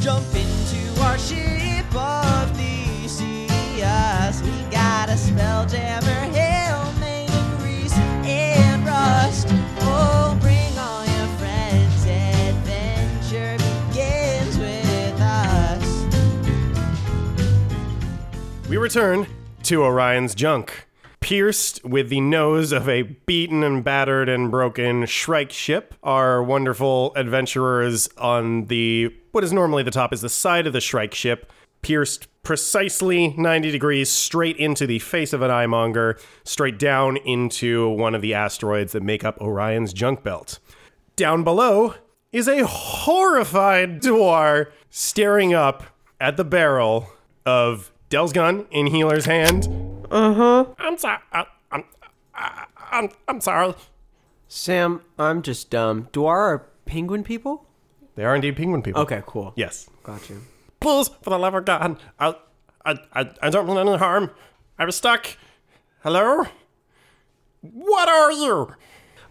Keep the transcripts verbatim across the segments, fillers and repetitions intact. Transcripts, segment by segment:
Jump into our ship of the sea. Us, we got a Spelljammer, hail, made of grease and rust. Oh, bring all your friends. Adventure begins with us. We return to Orion's Junk, pierced with the nose of a beaten and battered and broken Shrike ship. Our wonderful adventurers on the, what is normally the top, is the side of the Shrike ship, pierced precisely ninety degrees straight into the face of an Eyemonger, straight down into one of the asteroids that make up Orion's Junk Belt. Down below is a horrified dwarf staring up at the barrel of Del's gun in HeeLer's hand. Uh-huh. I'm sorry. I'm, I'm, I'm, I'm sorry. Sam, I'm just dumb. Dwar are penguin people? They are indeed penguin people. Okay, cool. Yes. Got you. Please, for the love of God, I, I, I, I don't want any harm. I was stuck. Hello? What are you?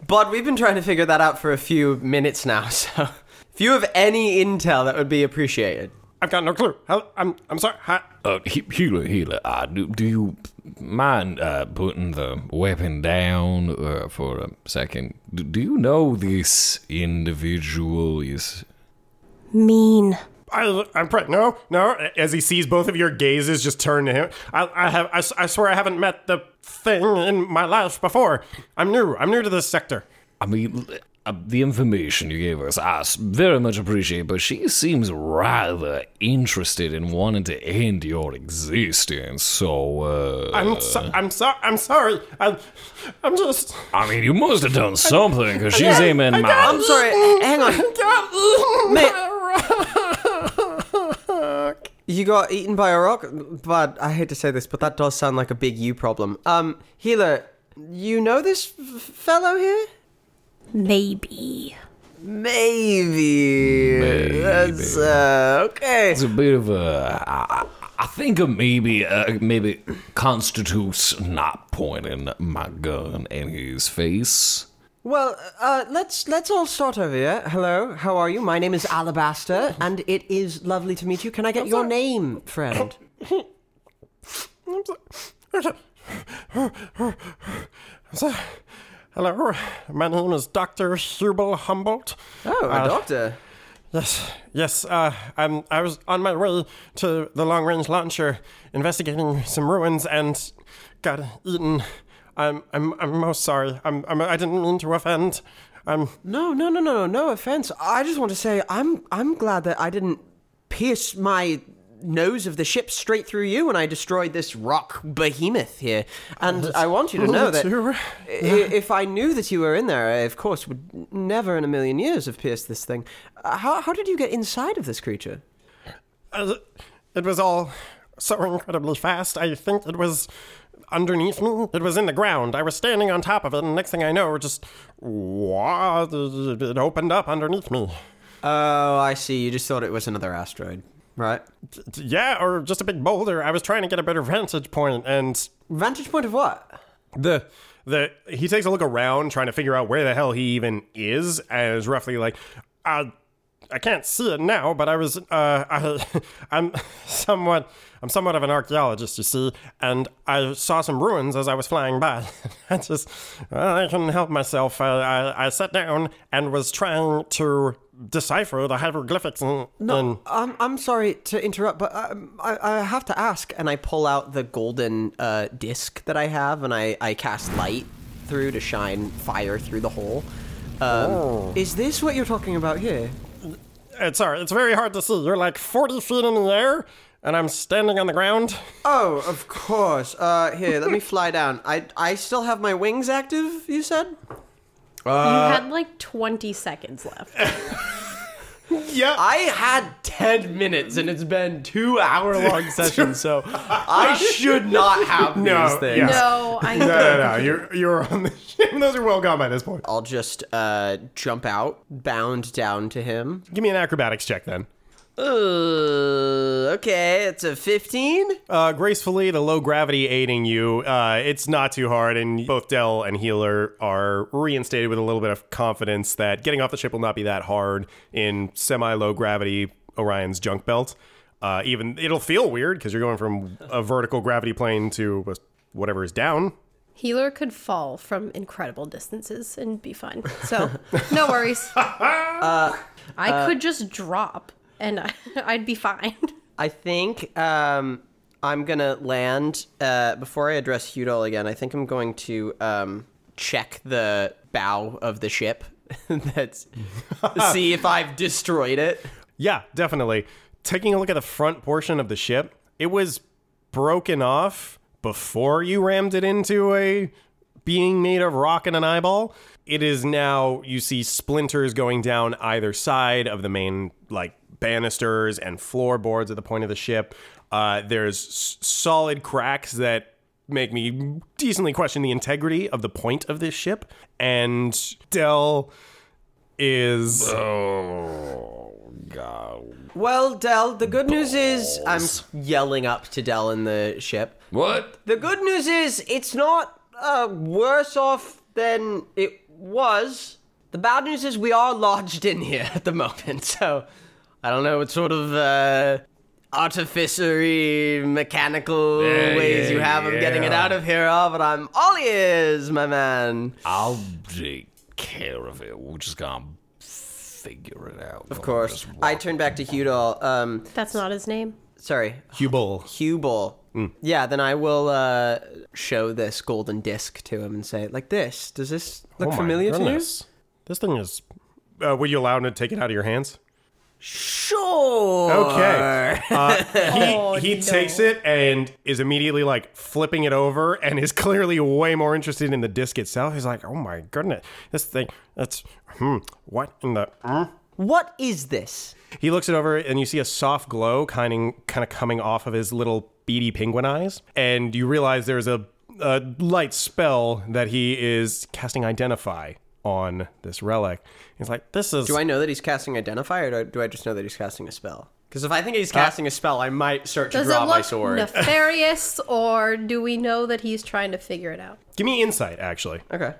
Bud, we've been trying to figure that out for a few minutes now, so if you have any intel, that would be appreciated. I've got no clue. I'm I'm sorry. Hi. Uh, HeeLer, HeeLer, uh, do, do you mind uh, putting the weapon down uh, for a second? Do, do you know this individual is mean? I, I'm pre- no, no. As he sees both of your gazes just turn to him, I, I have, I, I swear I haven't met the thing in my life before. I'm new. I'm new to this sector. I mean. Uh, the information you gave us, I very much appreciate, but she seems rather interested in wanting to end your existence, so, uh... I'm, so- I'm, so- I'm sorry, I'm, I'm just... I mean, you must have done something, because she's aiming my... I'm sorry, hang on. You got eaten by a rock? But, I hate to say this, but that does sound like a big you problem. Um, HeeLer, you know this f- fellow here? Maybe. Maybe. Maybe. That's, uh, okay. It's a bit of a... I, I think a maybe, uh, maybe constitutes not pointing my gun in his face. Well, uh, let's let's all start over here. Hello, how are you? My name is Alabaster, and it is lovely to meet you. Can I get I'm your sorry. name, friend? I'm sorry. I'm sorry. Hello, my name is Doctor Hubel Humboldt. Oh, a uh, doctor. Yes, yes, uh, I'm, I was on my way to the long-range launcher investigating some ruins and got eaten. I'm I'm, I'm most sorry. I'm, I'm, I didn't mean to offend. I'm... No, no, no, no, no offense. I just want to say I'm, I'm glad that I didn't pierce my nose of the ship straight through you and I destroyed this rock behemoth here, and oh, I want you to know that yeah. if I knew that you were in there, I of course would never in a million years have pierced this thing. How, how did you get inside of this creature? Uh, it was all so incredibly fast. I think it was underneath me. It was in the ground. I was standing on top of it, and next thing I know, just wah, it opened up underneath me. Oh, I see. You just thought it was another asteroid. Right. Yeah, or just a big boulder. I was trying to get a better vantage point, and... Vantage point of what? The... the He takes a look around, trying to figure out where the hell he even is, and is roughly like, I, I can't see it now, but I was... Uh, I, I'm somewhat... I'm somewhat of an archaeologist, you see, and I saw some ruins as I was flying by. I just... I couldn't help myself. I, I, I sat down and was trying to... decipher the hieroglyphics and... No, and... I'm, I'm sorry to interrupt, but I, I, I have to ask, and I pull out the golden uh, disc that I have, and I, I cast light through to shine fire through the hole. Um, oh. Is this what you're talking about here? It's, sorry, it's very hard to see. You're like forty feet in the air, and I'm standing on the ground. Oh, of course. Uh, here, let me fly down. I, I still have my wings active, you said? Uh, you had like twenty seconds left. Yeah, I had ten minutes, and it's been two hour-long sessions, so I should not have no, these things. Yeah. No, I know. No, no, no, you're, you're on the ship. Those are well gone by this point. I'll just uh, jump out, bound down to him. Give me an acrobatics check, then. Uh, okay, it's a fifteen. Uh, gracefully, the low gravity aiding you, uh, it's not too hard, and both Del and HeeLer are reinstated with a little bit of confidence that getting off the ship will not be that hard in semi-low gravity Orion's Junk Belt. Uh, even it'll feel weird because you're going from a vertical gravity plane to whatever is down. HeeLer could fall from incredible distances and be fine. So no worries. Uh, I uh, could just drop and I, I'd be fine. I think um, I'm going to land. Uh, before I address Hudol again, I think I'm going to um, check the bow of the ship. That's see if I've destroyed it. Yeah, definitely. Taking a look at the front portion of the ship, it was broken off before you rammed it into a being made of rock and an eyeball. It is now, you see splinters going down either side of the main, like, banisters and floorboards at the point of the ship. Uh, there's s- solid cracks that make me decently question the integrity of the point of this ship. And Del is... Oh, God. Well, Del, the good Balls. news is... I'm yelling up to Del in the ship. What? The good news is it's not uh, worse off than it was. The bad news is we are lodged in here at the moment, so... I don't know what sort of... Uh, artificery, mechanical yeah, ways yeah, you have yeah. of getting it out of here are, but I'm all ears, my man. I'll take care of it. We're just gonna figure it out. Of course. I turn back to Hudol. Um, That's not his name? Sorry. Hubel. Hubel. Mm. Yeah, then I will uh, show this golden disc to him and say, like this, does this look oh familiar goodness. to you? This thing is... Uh, were you allowed to take it out of your hands? Sure. Okay. Uh, he oh, he no. takes it and is immediately like flipping it over and is clearly way more interested in the disc itself. He's like, oh my goodness, this thing, that's, hmm, what in the, mm? What is this? He looks it over and you see a soft glow kind of, kind of coming off of his little beady penguin eyes. And you realize there's a, a light spell that he is casting Identify on this relic. He's like, this is... Do I know that he's casting Identify, or do I, do I just know that he's casting a spell? Because if I think he's casting uh, a spell, I might start to draw my sword. Does it look nefarious, or do we know that he's trying to figure it out? Give me insight, actually. Okay.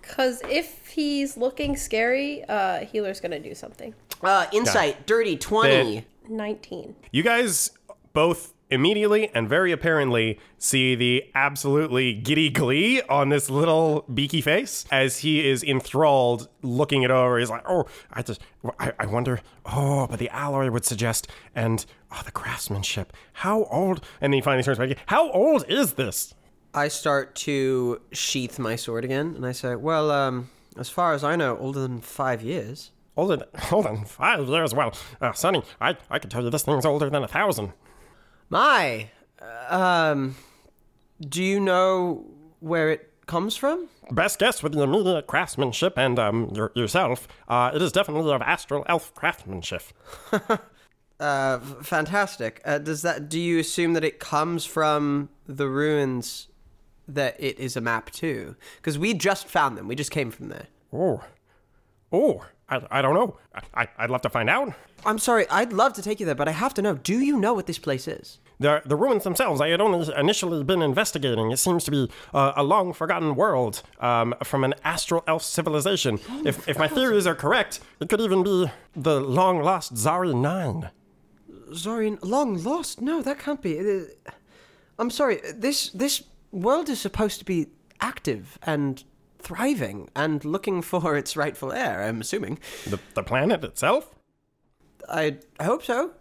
Because if he's looking scary, uh, HeeLer's going to do something. Uh, insight, dirty twenty. Then, nineteen. You guys both... immediately and very apparently see the absolutely giddy glee on this little beaky face as he is enthralled looking it over. He's like, oh, I just, I, I wonder, oh, but the alloy would suggest, and oh, the craftsmanship. How old? And then he finally turns back, how old is this? I start to sheath my sword again, and I say, well, um, as far as I know, older than five years. Older than, older than five years? Well, uh, Sonny, I, I could tell you this thing's older than a thousand. My, um, do you know where it comes from? Best guess with the immediate craftsmanship and, um, your, yourself. Uh, it is definitely of astral elf craftsmanship. uh, fantastic. Uh, does that, do you assume that it comes from the ruins that it is a map to? Because we just found them. We just came from there. Oh, oh, I, I don't know. I, I, I'd love to find out. I'm sorry, I'd love to take you there, but I have to know, do you know what this place is? The, the ruins themselves, I had only initially been investigating. It seems to be uh, a long-forgotten world um, from an astral elf civilization. Oh, if, if my theories are correct, it could even be the long-lost Zari nine. Zari, long-lost? No, that can't be. I'm sorry, this this world is supposed to be active and thriving and looking for its rightful heir, I'm assuming. The, the planet itself? I hope so.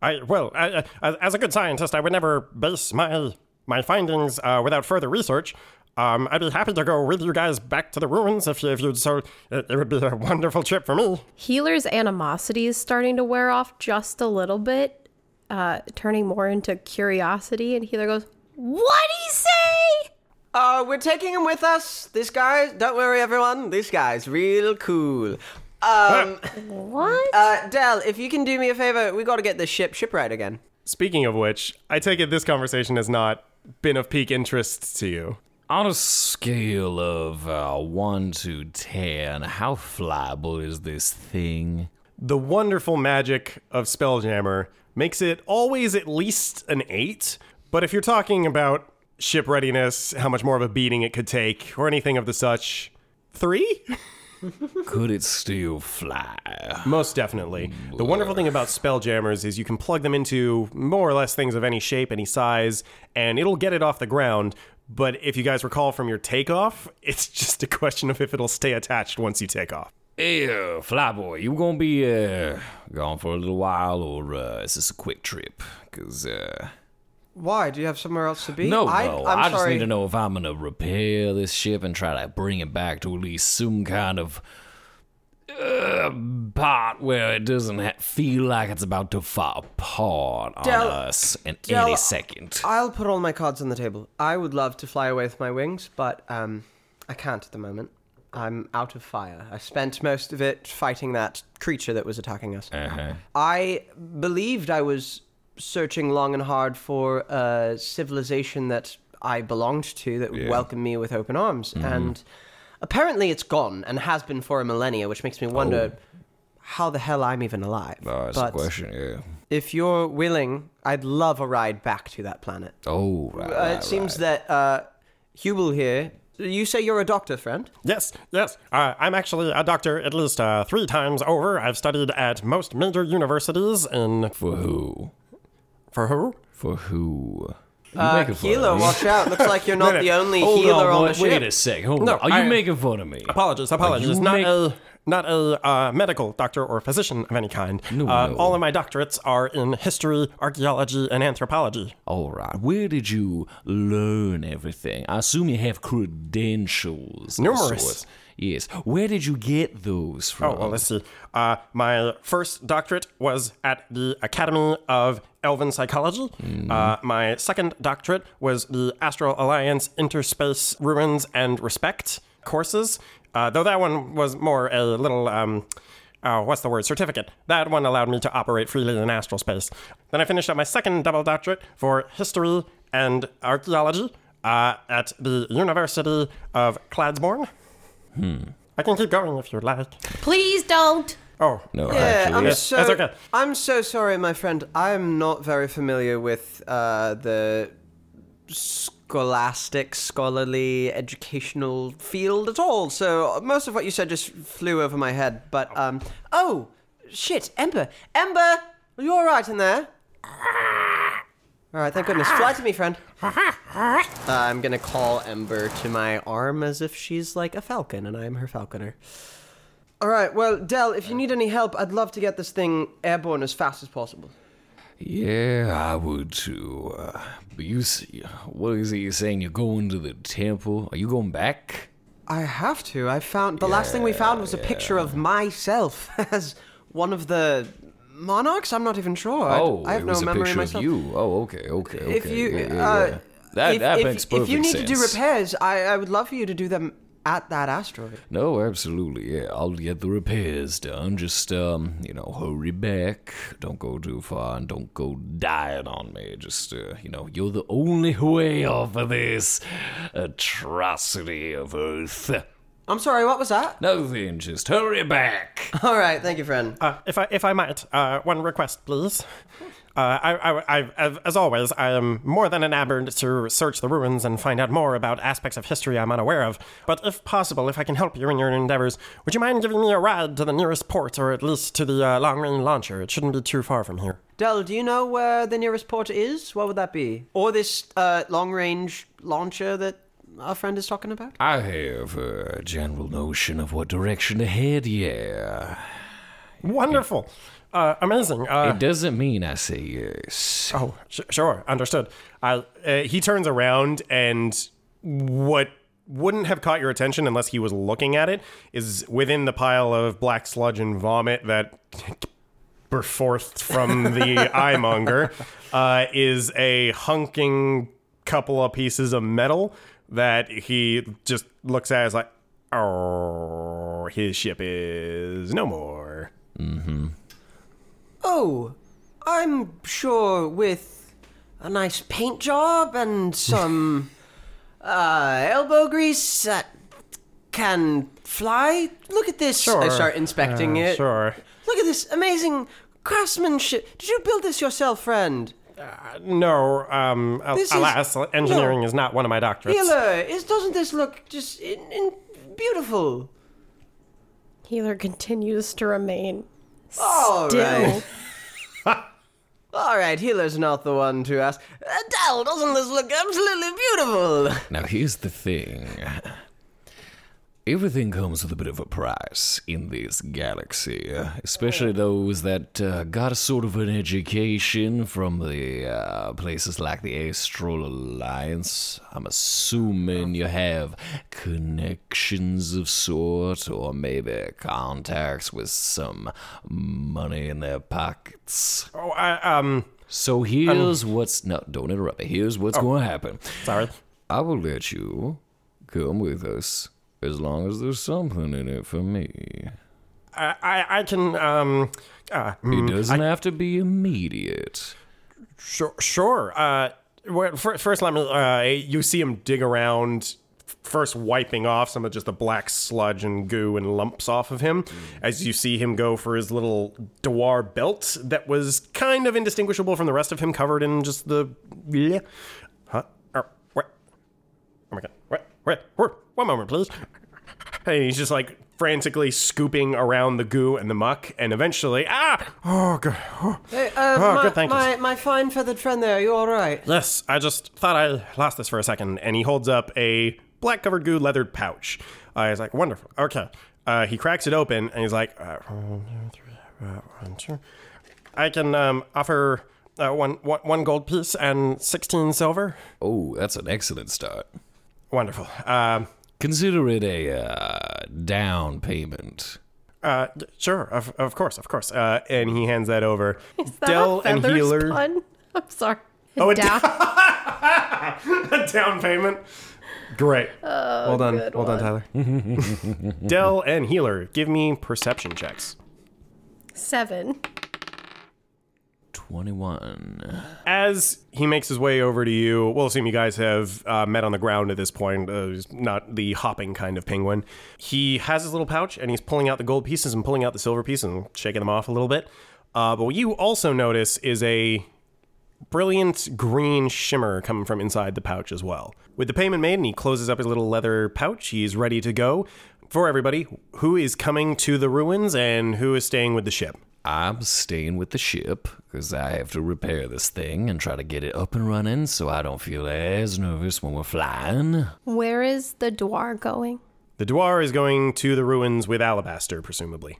I well, I, I, as a good scientist, I would never base my my findings uh, without further research. Um, I'd be happy to go with you guys back to the ruins if, if you'd so. It, it would be a wonderful trip for me. HeeLer's animosity is starting to wear off just a little bit, uh, turning more into curiosity. And HeeLer goes, "What'd he say?" Uh, we're taking him with us. This guy, don't worry, everyone. This guy's real cool. Um, what? Uh, Del, if you can do me a favor, we got to get this ship shipwright again. Speaking of which, I take it this conversation has not been of peak interest to you. On a scale of uh, one to ten, how flyable is this thing? The wonderful magic of Spelljammer makes it always at least an eight, but if you're talking about ship readiness, how much more of a beating it could take, or anything of the such, three? Could it still fly? Most definitely. Blur. The wonderful thing about Spelljammers is you can plug them into more or less things of any shape, any size, and it'll get it off the ground. But if you guys recall from your takeoff, it's just a question of if it'll stay attached once you take off. Hey, uh, Flyboy, you gonna be uh, gone for a little while, or uh, is this a quick trip? Because... Uh... Why? Do you have somewhere else to be? No, I, no. I'm I just sorry. need to know if I'm going to repair this ship and try to bring it back to at least some kind of uh, part where it doesn't ha- feel like it's about to fall apart on Del- us in Del- any second. I'll put all my cards on the table. I would love to fly away with my wings, but um, I can't at the moment. I'm out of fire. I spent most of it fighting that creature that was attacking us. Uh-huh. I believed I was... searching long and hard for a civilization that I belonged to that would yeah. welcome me with open arms. Mm-hmm. And apparently it's gone and has been for a millennia, which makes me wonder oh. how the hell I'm even alive. Oh, that's but the question, yeah. If you're willing, I'd love a ride back to that planet. Oh, right, right uh, It seems right. that uh, Hubel here... You say you're a doctor, friend? Yes, yes. Uh, I'm actually a doctor at least uh, three times over. I've studied at most major universities in... For who? For who? For who? You uh, HeeLer, watch out. Looks like you're not the only Hold HeeLer on, on the ship. Wait a sec. Hold no, on. Are I, you making fun of me? Apologies, apologies. Not, make... a, not a uh, medical doctor or physician of any kind. No, uh, no. All of my doctorates are in history, archaeology, and anthropology. All right. Where did you learn everything? I assume you have credentials. Numerous. Yes. Where did you get those from? Oh, well, let's see. Uh, my first doctorate was at the Academy of Elven Psychology. Mm. Uh, my second doctorate was the Astral Alliance Interspace Ruins and Respect courses, uh, though that one was more a little... Um, Oh, what's the word? Certificate. That one allowed me to operate freely in astral space. Then I finished up my second double doctorate for history and archaeology uh, at the University of Cladsborne. Hmm. I can keep going if you'd like. Please don't. Oh. No, yeah, actually. I'm, yes. so, That's okay. I'm so sorry, my friend. I'm not very familiar with uh, the scholastic, scholarly, educational field at all. So most of what you said just flew over my head. But, um, oh, shit, Ember. Ember, are you all right in there? All right, thank goodness. Fly to me, friend. Uh, I'm going to call Ember to my arm as if she's like a falcon, and I am her falconer. All right, well, Del, if you need any help, I'd love to get this thing airborne as fast as possible. Yeah, I would too. Uh, but you see, what is it you're saying? You're going to the temple? Are you going back? I have to. I found the yeah, last thing we found was yeah. a picture of myself as one of the... monarchs? I'm not even sure. Oh, I, I have it was no a memory picture myself. Of you. Oh, okay, okay, okay. If you, yeah, yeah, uh, yeah. That, if, that if, makes perfect sense. If you need sense. to do repairs, I, I would love for you to do them at that asteroid. No, absolutely, yeah. I'll get the repairs done. Just, um, you know, hurry back. Don't go too far and don't go dying on me. Just, uh, you know, you're the only way off of this atrocity of Earth. I'm sorry, what was that? Nothing, just hurry back. All right, thank you, friend. Uh, if I if I might, uh, one request, please. Uh, I, I, I, as always, I am more than enamored to search the ruins and find out more about aspects of history I'm unaware of. But if possible, if I can help you in your endeavors, would you mind giving me a ride to the nearest port, or at least to the uh, long-range launcher? It shouldn't be too far from here. Del, do you know where the nearest port is? What would that be? Or this uh, long-range launcher that... our friend is talking about? I have a general notion of what direction to head, yeah. Wonderful. It, uh, amazing. Uh, it doesn't mean I say yes. Oh, sh- sure. Understood. Uh, uh, he turns around, and what wouldn't have caught your attention unless he was looking at it is within the pile of black sludge and vomit that burforth from the eyemonger uh, is a hunking couple of pieces of metal that he just looks at as like, oh, his ship is no more. Mm-hmm. Oh, I'm sure with a nice paint job and some uh, elbow grease that can fly. Look at this. Sure. I start inspecting uh, it. Sure. Look at this amazing craftsmanship. Did you build this yourself, friend? Uh, no, um, al- is, alas, engineering no. is not one of my doctorates. HeeLer, is, doesn't this look just in, in beautiful? HeeLer continues to remain All still. Right. All right, HeeLer's not the one to ask. Del, doesn't this look absolutely beautiful? Now, here's the thing. Everything comes with a bit of a price in this galaxy, especially those that uh, got a sort of an education from the uh, places like the Astral Alliance. I'm assuming you have connections of sort, or maybe contacts with some money in their pockets. Oh, I, um... So here's um, what's... No, don't interrupt me. Here's what's oh, going to happen. Sorry. I will let you come with us. As long as there's something in it for me. I I, I can, um... Uh, it doesn't I, have to be immediate. Sure. sure. Uh, first, let me... Uh, you see him dig around, first wiping off some of just the black sludge and goo and lumps off of him, mm. as you see him go for his little douar belt that was kind of indistinguishable from the rest of him, covered in just the... Huh? Oh, what? Oh, my God. What? Wait, wait, one moment, please. And he's just like frantically scooping around the goo and the muck, and eventually, ah! Oh, God. Oh, hey, uh, oh my, good, thank my, you. My fine feathered friend there, are you all right? Yes, I just thought I lost this for a second. And he holds up a black covered goo leathered pouch. Uh, he's like, wonderful, okay. Uh, he cracks it open, and he's like, uh, I can um, offer uh, one, one, one gold piece and sixteen silver. Oh, that's an excellent start. Wonderful. Um, Consider it a uh, down payment. Uh, d- sure, of, of course, of course. Uh, and he hands that over. Is that Del a feathers and HeeLer. Pun? I'm sorry. Oh, a down. a down payment. Great. Oh, well done, well done, Tyler. Del and HeeLer, give me perception checks. Seven. twenty-one. As he makes his way over to you, we'll assume you guys have uh, met on the ground at this point. Uh, he's not the hopping kind of penguin. He has his little pouch, and he's pulling out the gold pieces and pulling out the silver pieces and shaking them off a little bit. Uh, but what you also notice is a brilliant green shimmer coming from inside the pouch as well. With the payment made, and he closes up his little leather pouch, he's ready to go. For everybody, who is coming to the ruins and who is staying with the ship? I'm staying with the ship because I have to repair this thing and try to get it up and running so I don't feel as nervous when we're flying. Where is the Dwar going? The Dwar is going to the ruins with Alabaster, presumably.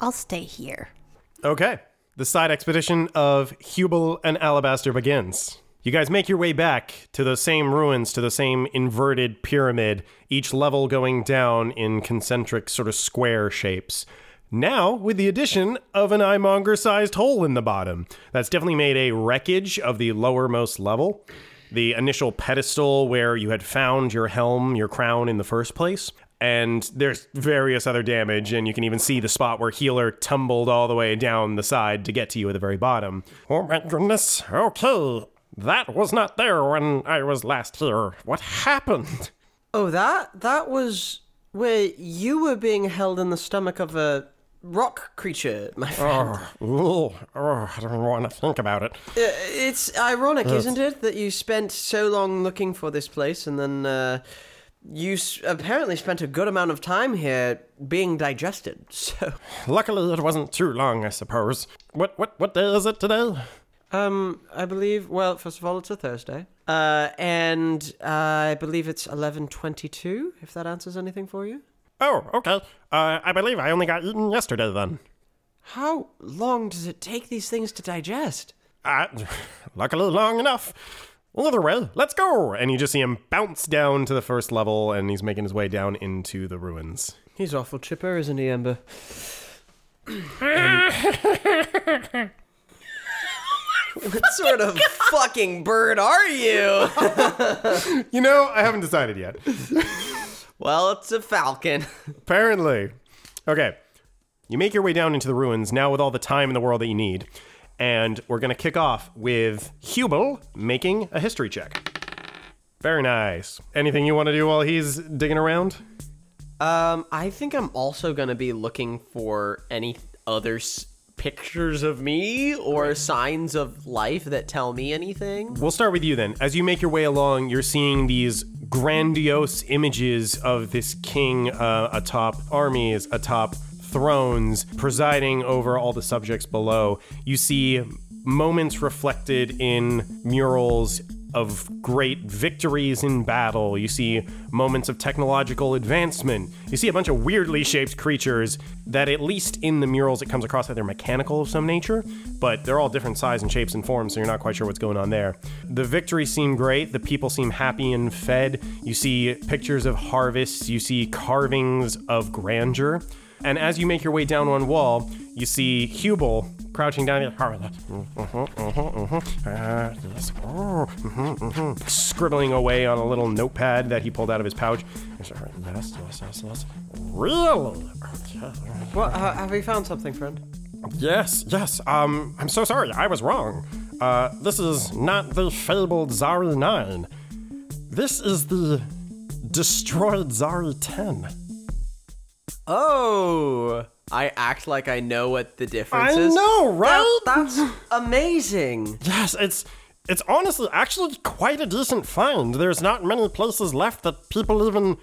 I'll stay here. Okay. The side expedition of Hubel and Alabaster begins. You guys make your way back to the same ruins, to the same inverted pyramid, each level going down in concentric sort of square shapes. Now, with the addition of an eyemonger-sized hole in the bottom. That's definitely made a wreckage of the lowermost level. The initial pedestal where you had found your helm, your crown in the first place. And there's various other damage, and you can even see the spot where HeeLer tumbled all the way down the side to get to you at the very bottom. Oh my goodness, okay. That was not there when I was last here. What happened? Oh, that? That was where you were being held in the stomach of a... rock creature, my friend. Oh, oh, I don't want to think about it. It's ironic, isn't it, that you spent so long looking for this place, and then uh, you apparently spent a good amount of time here being digested. So, luckily, it wasn't too long, I suppose. What what what day is it today? Um, I believe. Well, first of all, it's a Thursday, uh, and uh, I believe it's eleven twenty-two. If that answers anything for you. Oh, okay. Uh, I believe I only got eaten yesterday, then. How long does it take these things to digest? Uh, luckily long enough. Either way, let's go! And you just see him bounce down to the first level, and he's making his way down into the ruins. He's awful chipper, isn't he, Ember? um... What sort of God. fucking bird are you? You know, I haven't decided yet. Well, it's a falcon. Apparently. Okay. You make your way down into the ruins, now with all the time in the world that you need. And we're going to kick off with Hubel making a history check. Very nice. Anything you want to do while he's digging around? Um, I think I'm also going to be looking for any other s- pictures of me or signs of life that tell me anything. We'll start with you then. As you make your way along, you're seeing these grandiose images of this king uh, atop armies, atop thrones presiding over all the subjects below. You see moments reflected in murals of great victories in battle. You see moments of technological advancement. You see a bunch of weirdly shaped creatures that, at least in the murals, it comes across that they're mechanical of some nature, but they're all different size and shapes and forms, so you're not quite sure what's going on there. The victories seem great. The people seem happy and fed. You see pictures of harvests. You see carvings of grandeur. And as you make your way down one wall, you see Hubel crouching down, scribbling away on a little notepad that he pulled out of his pouch. Really? What? Uh, have we found something, friend? Yes, yes. Um, I'm so sorry. I was wrong. Uh, this is not the fabled Zari nine. This is the destroyed Zari ten. Oh, I act like I know what the difference is. I know, right? That, that's amazing. Yes, it's it's honestly actually quite a decent find. There's not many places left that people even...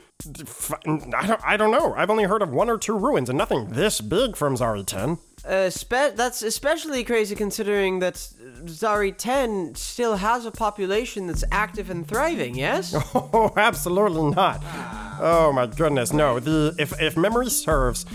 I don't, I don't know. I've only heard of one or two ruins and nothing this big from Zari ten. Uh, spe- that's especially crazy considering that Zari ten still has a population that's active and thriving, yes? Oh, absolutely not. Oh my goodness, no. The if if memory serves,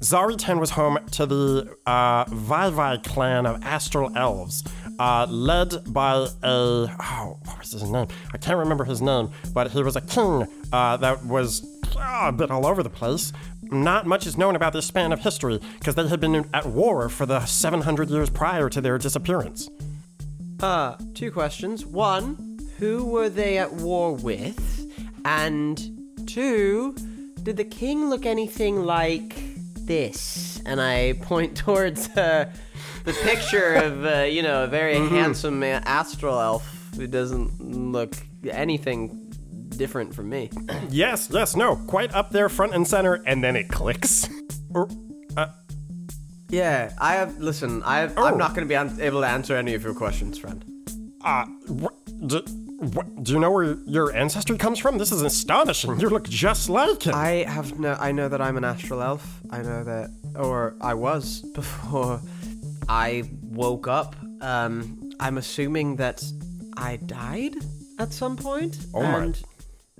Zari ten was home to the uh, Vai Vai clan of Astral Elves, uh, led by a, oh, what was his name? I can't remember his name, but he was a king uh, that was uh, a bit all over the place. Not much is known about this span of history, because they had been at war for the seven hundred years prior to their disappearance. Uh, two questions. One, who were they at war with? And two, did the king look anything like this? And I point towards uh, the picture of, uh, you know, a very mm-hmm. handsome astral elf who doesn't look anything different from me. Yes, yes, no, quite up there, front and center, and then it clicks. Or, uh, yeah, I have. Listen, I have, oh. I'm not going to be un- able to answer any of your questions, friend. Uh, wh- do, wh- do you know where your ancestry comes from? This is astonishing. You look just like him. I have no. I know that I'm an astral elf. I know that, or I was before I woke up. Um, I'm assuming that I died at some point. Oh my. And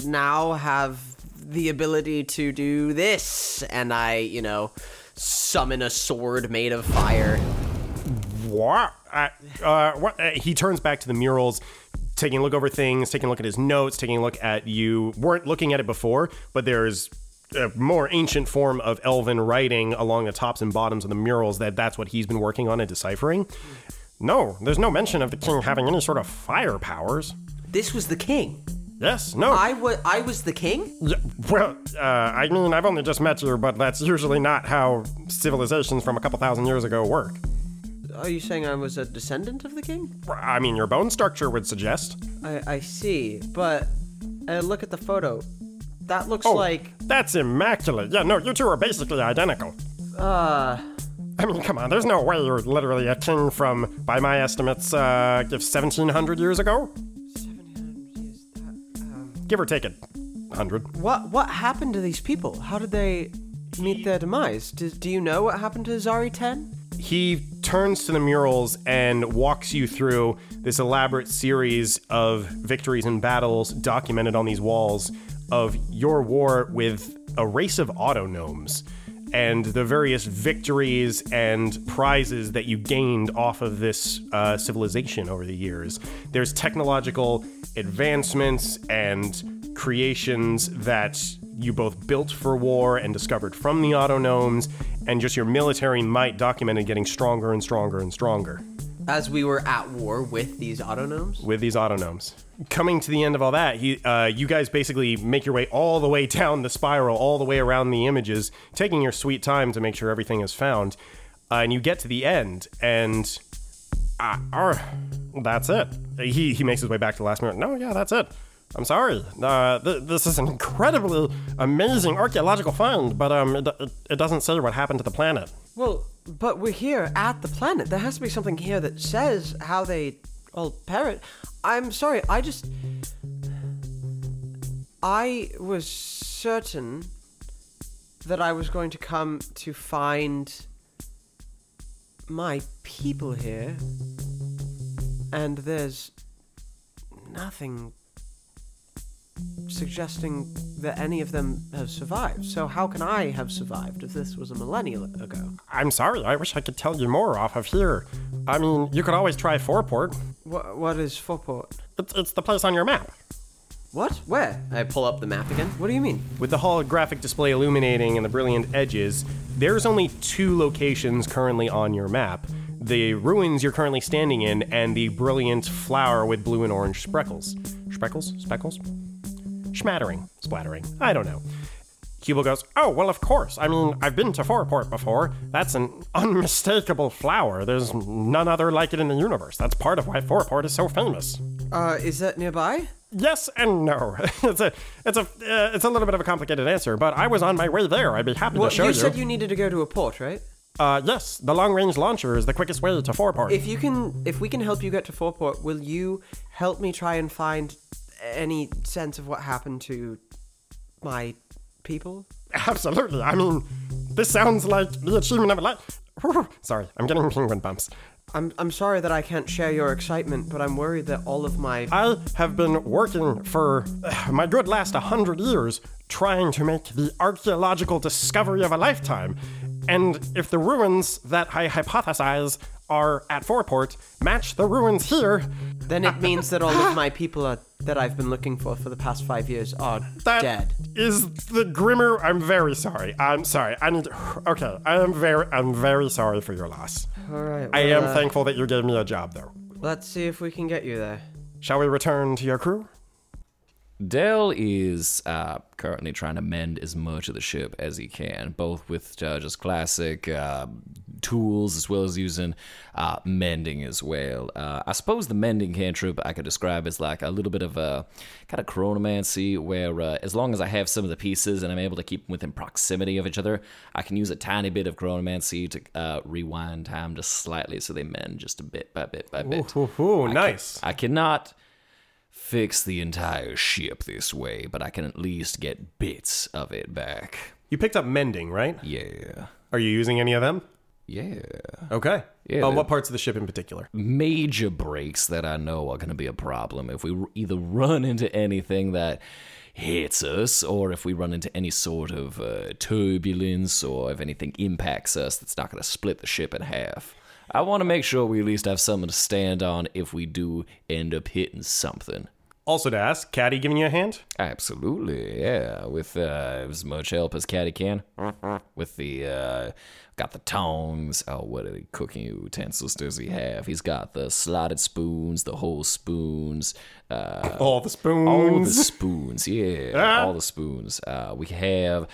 now have the ability to do this, and I, you know, summon a sword made of fire. What? Uh, uh, what? Uh, he turns back to the murals, taking a look over things, taking a look at his notes, taking a look at you. Weren't looking at it before, but there's a more ancient form of elven writing along the tops and bottoms of the murals that that's what he's been working on and deciphering. No, there's no mention of the king having any sort of fire powers. This was the king. Yes, no. I, wa- I was the king? Yeah, well, uh, I mean, I've only just met you, but that's usually not how civilizations from a couple thousand years ago work. Are you saying I was a descendant of the king? I mean, your bone structure would suggest. I, I see, but uh, look at the photo. That looks oh, like... that's immaculate. Yeah, no, you two are basically identical. Uh... I mean, come on, there's no way you're literally a king from, by my estimates, uh, seventeen hundred years ago? Give or take a hundred. What what happened to these people? How did they meet their demise? Do, do you know what happened to Zari ten? He turns to the murals and walks you through this elaborate series of victories and battles documented on these walls of your war with a race of autognomes and the various victories and prizes that you gained off of this uh, civilization over the years. There's technological advancements and creations that you both built for war and discovered from the autognomes, and just your military might documented getting stronger and stronger and stronger. As we were at war with these autognomes? With these autognomes. Coming to the end of all that, he, uh, you guys basically make your way all the way down the spiral, all the way around the images, taking your sweet time to make sure everything is found. Uh, and you get to the end, and uh, uh, that's it. He he makes his way back to the last minute. No, yeah, that's it. I'm sorry. Uh, th- this is an incredibly amazing archaeological find, but um, it, it, it doesn't say what happened to the planet. Well... But we're here at the planet. There has to be something here that says how they all parrot. I'm sorry, I just... I was certain that I was going to come to find my people here, and there's nothing suggesting that any of them have survived. So how can I have survived if this was a millennia ago? I'm sorry, I wish I could tell you more off of here. I mean, you could always try Fourport. What, what is Fourport? It's, it's the place on your map. What? Where? I pull up the map again. What do you mean? With the holographic display illuminating and the brilliant edges, there's only two locations currently on your map. The ruins you're currently standing in and the brilliant flower with blue and orange speckles. Speckles? Speckles? Schmattering. Splattering. I don't know. Hubel goes, oh, well, of course. I mean, I've been to Fourport before. That's an unmistakable flower. There's none other like it in the universe. That's part of why Fourport is so famous. Uh, is that nearby? Yes and no. It's a, it's a, uh, it's a little bit of a complicated answer, but I was on my way there. I'd be happy well, to show you. You said you needed to go to a port, right? Uh, yes. The long-range launcher is the quickest way to Fourport. If you can, if we can help you get to Fourport, will you help me try and find any sense of what happened to my people? Absolutely. I mean, this sounds like the achievement of a life. Sorry, I'm getting penguin bumps. I'm I'm sorry that I can't share your excitement, but I'm worried that all of my... I have been working for uh, my good last one hundred years trying to make the archaeological discovery of a lifetime. And if the ruins that I hypothesize are at Fourport match the ruins here... Then it means that all of my people are, that I've been looking for for the past five years are that dead. That is the grimmer... I'm very sorry. I'm sorry. I need... Okay, I am very... I'm very sorry for your loss. All right. Well, I am uh, thankful that you gave me a job, though. Let's see if we can get you there. Shall we return to your crew? Del is uh, currently trying to mend as much of the ship as he can, both with uh, just classic uh, tools as well as using uh, mending as well. Uh, I suppose the mending cantrip I could describe as like a little bit of a kind of chronomancy where uh, as long as I have some of the pieces and I'm able to keep them within proximity of each other, I can use a tiny bit of chronomancy to uh, rewind time just slightly so they mend just a bit by bit by bit. Ooh, ooh, ooh, I nice. Can, I cannot... fix the entire ship this way, but I can at least get bits of it back. You picked up mending, right? Yeah. Are you using any of them? Yeah. Okay. Yeah, on what parts of the ship in particular? Major breaks that I know are going to be a problem if we either run into anything that hits us, or if we run into any sort of uh, turbulence, or if anything impacts us that's not going to split the ship in half. I want to make sure we at least have something to stand on if we do end up hitting something. Also to ask, Caddy giving you a hand? Absolutely, yeah. With uh, as much help as Caddy can. With the, uh, got the tongs. Oh, what are the cooking utensils does he have? He's got the slotted spoons, the whole spoons. Uh, all the spoons. All the spoons, yeah. Ah. All the spoons. Uh, we have...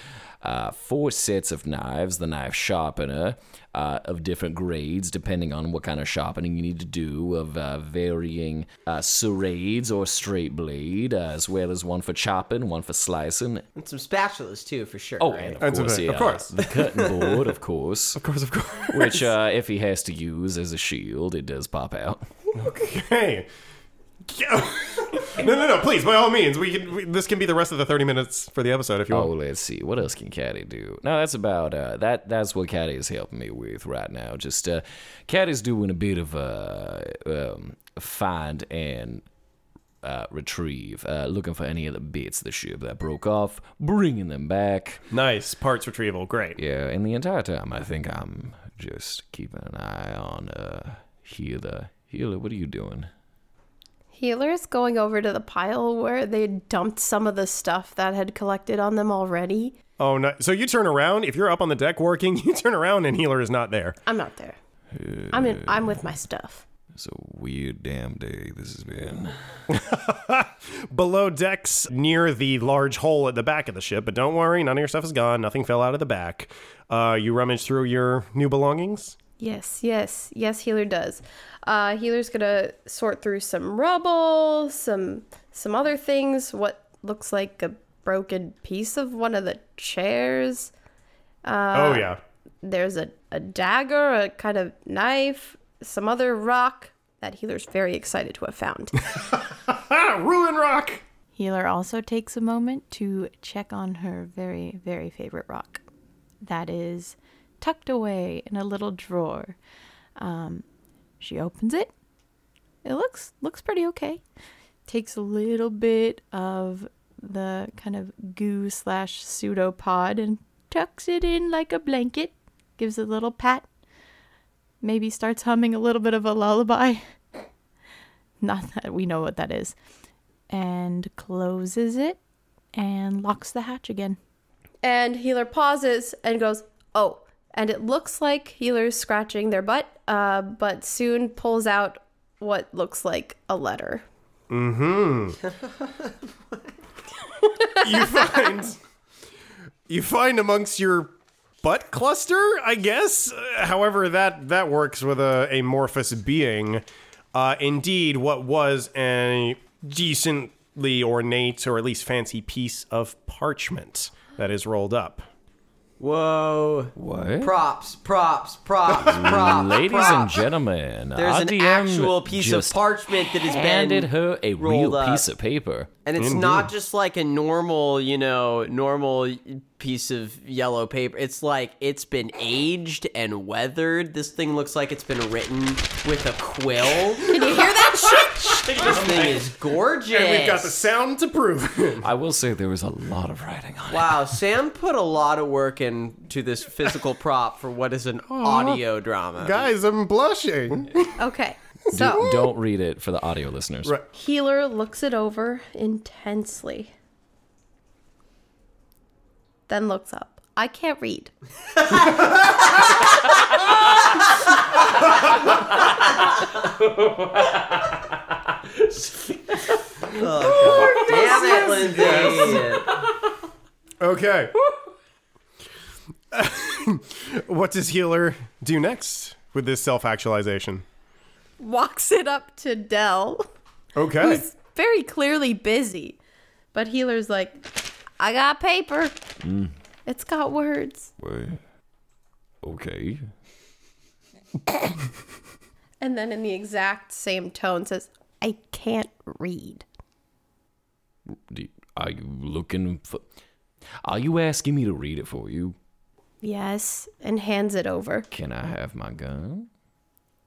Uh, four sets of knives, the knife sharpener uh, of different grades, depending on what kind of sharpening you need to do, of uh, varying uh, serrades or straight blade, uh, as well as one for chopping, one for slicing. And some spatulas, too, for sure. Oh, right? and of course, yeah, of course. The cutting board, of course. Of course, of course. Which, uh, if he has to use as a shield, it does pop out. Okay. no, no, no, please, by all means, we can. We, this can be the rest of the thirty minutes for the episode if you want. Oh, let's see. What else can Caddy do? No, that's about, uh, that. that's what Caddy is helping me with right now. Just, uh, Caddy's doing a bit of, uh, um, find and, uh, retrieve. Uh, looking for any of the bits of the ship that broke off, bringing them back. Nice. Parts retrieval. Great. Yeah, and the entire time, I think I'm just keeping an eye on, uh, HeeLer. HeeLer, what are you doing? HeeLer's going over to the pile where they dumped some of the stuff that had collected on them already. Oh, no. So you turn around. If you're up on the deck working, you turn around and HeeLer is not there. I'm not there. Uh, I'm in, I'm with my stuff. It's a weird damn day this has been. Below decks near the large hole at the back of the ship. But don't worry. None of your stuff is gone. Nothing fell out of the back. Uh, you rummage through your new belongings? Yes, yes, yes, HeeLer does. Uh, HeeLer's going to sort through some rubble, some some other things, what looks like a broken piece of one of the chairs. Uh, oh, yeah. There's a, a dagger, a kind of knife, some other rock that HeeLer's very excited to have found. Ruin rock! HeeLer also takes a moment to check on her very, very favorite rock. that is tucked away in a little drawer. Um, she opens it. It looks looks pretty okay. Takes a little bit of the kind of goo slash pseudopod and tucks it in like a blanket. Gives it a little pat. Maybe starts humming a little bit of a lullaby. Not that we know what that is. And closes it and locks the hatch again. And HeeLer pauses and goes, oh. And it looks like HeeLer's scratching their butt, uh, but soon pulls out what looks like a letter. Mm-hmm. You find... You find amongst your butt cluster, I guess? Uh, however, that, that works with a amorphous being. Uh, indeed, what was a decently ornate, or at least fancy, piece of parchment that is rolled up. Whoa. What? Props, props, props, props. Ladies props. and gentlemen, there's an actual piece of parchment that has handed her a real up. piece of paper. And it's Indeed. not just like a normal, you know, normal piece of yellow paper. It's like it's been aged and weathered. This thing looks like it's been written with a quill. Can you hear that shit? This thing is gorgeous. And we've got the sound to prove it. I will say there was a lot of writing on wow, it. Wow, Sam put a lot of work into this physical prop for what is an Aww. audio drama. Guys, I'm blushing. Okay. So, Do, don't read it for the audio listeners. Right. HeeLer looks it over intensely. Then looks up. I can't read. oh, Damn it, Lindsay. Yes. Okay. What does HeeLer do next with this self-actualization? Walks it up to Del. Okay. Who's very clearly busy. But HeeLer's like, I got paper. Mm. It's got words. Wait. Okay. And then in the exact same tone says, I can't read. Are you looking for... Are you asking me to read it for you? Yes. And hands it over. Can I have my gun?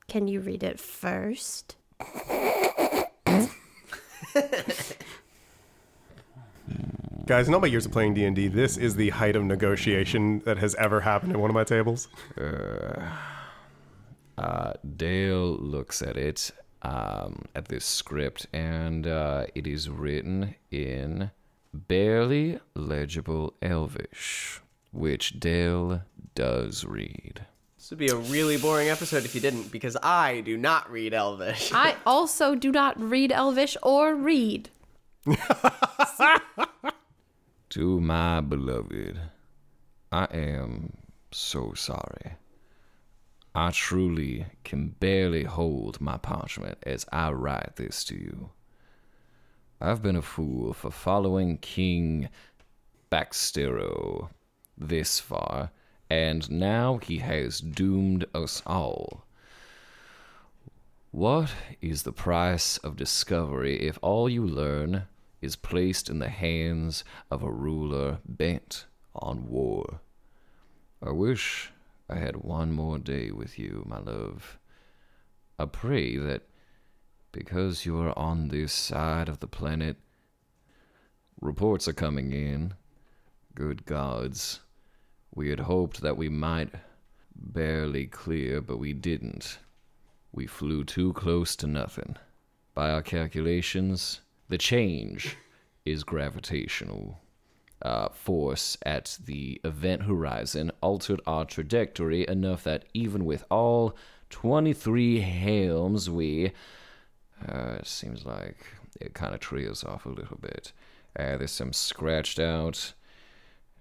Can you read it first? Guys, in all my years of playing D and D, this is the height of negotiation that has ever happened at one of my tables. Uh, uh, Dale looks at it, um, at this script, and uh, it is written in barely legible Elvish, which Dale does read. This would be a really boring episode if you didn't, because I do not read Elvish. I also do not read Elvish or read. To my beloved, I am so sorry. I truly can barely hold my parchment as I write this to you. I've been a fool for following King Baxtero this far, and now he has doomed us all. What is the price of discovery if all you learn is placed in the hands of a ruler bent on war? I wish I had one more day with you, my love. I pray that because you are on this side of the planet, reports are coming in. Good gods. We had hoped that we might barely clear, but we didn't. We flew too close to nothing. By our calculations, the change is gravitational. Uh, force at the event horizon altered our trajectory enough that even with all twenty-three helms, we... Uh, it seems like it kind of trails off a little bit. Uh, there's some scratched out...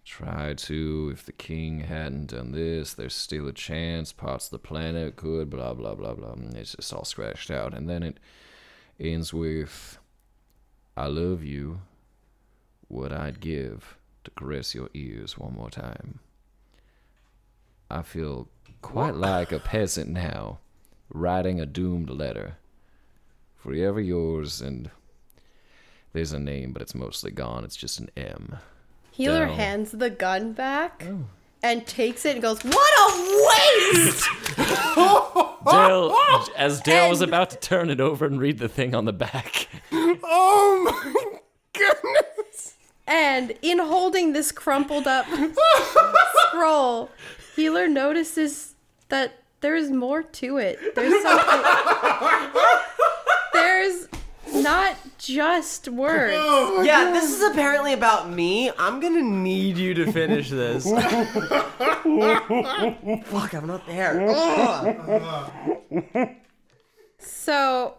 Try to, if the king hadn't done this, there's still a chance, parts of the planet could, blah, blah, blah, blah. It's just all scratched out. And then it ends with, I love you, what I'd give to caress your ears one more time. I feel quite what? like a peasant now, writing a doomed letter. Forever yours, and there's a name, but it's mostly gone. It's just an M. HeeLer hands the gun back, oh. and takes it and goes, what a waste! Dale, as Dale and, was about to turn it over and read the thing on the back. Oh my goodness! And in holding this crumpled up scroll, HeeLer notices that there is more to it. There's something... There's... Not just words. Oh, yeah, God. This is apparently about me. I'm gonna need you to finish this. Fuck, I'm not there. So,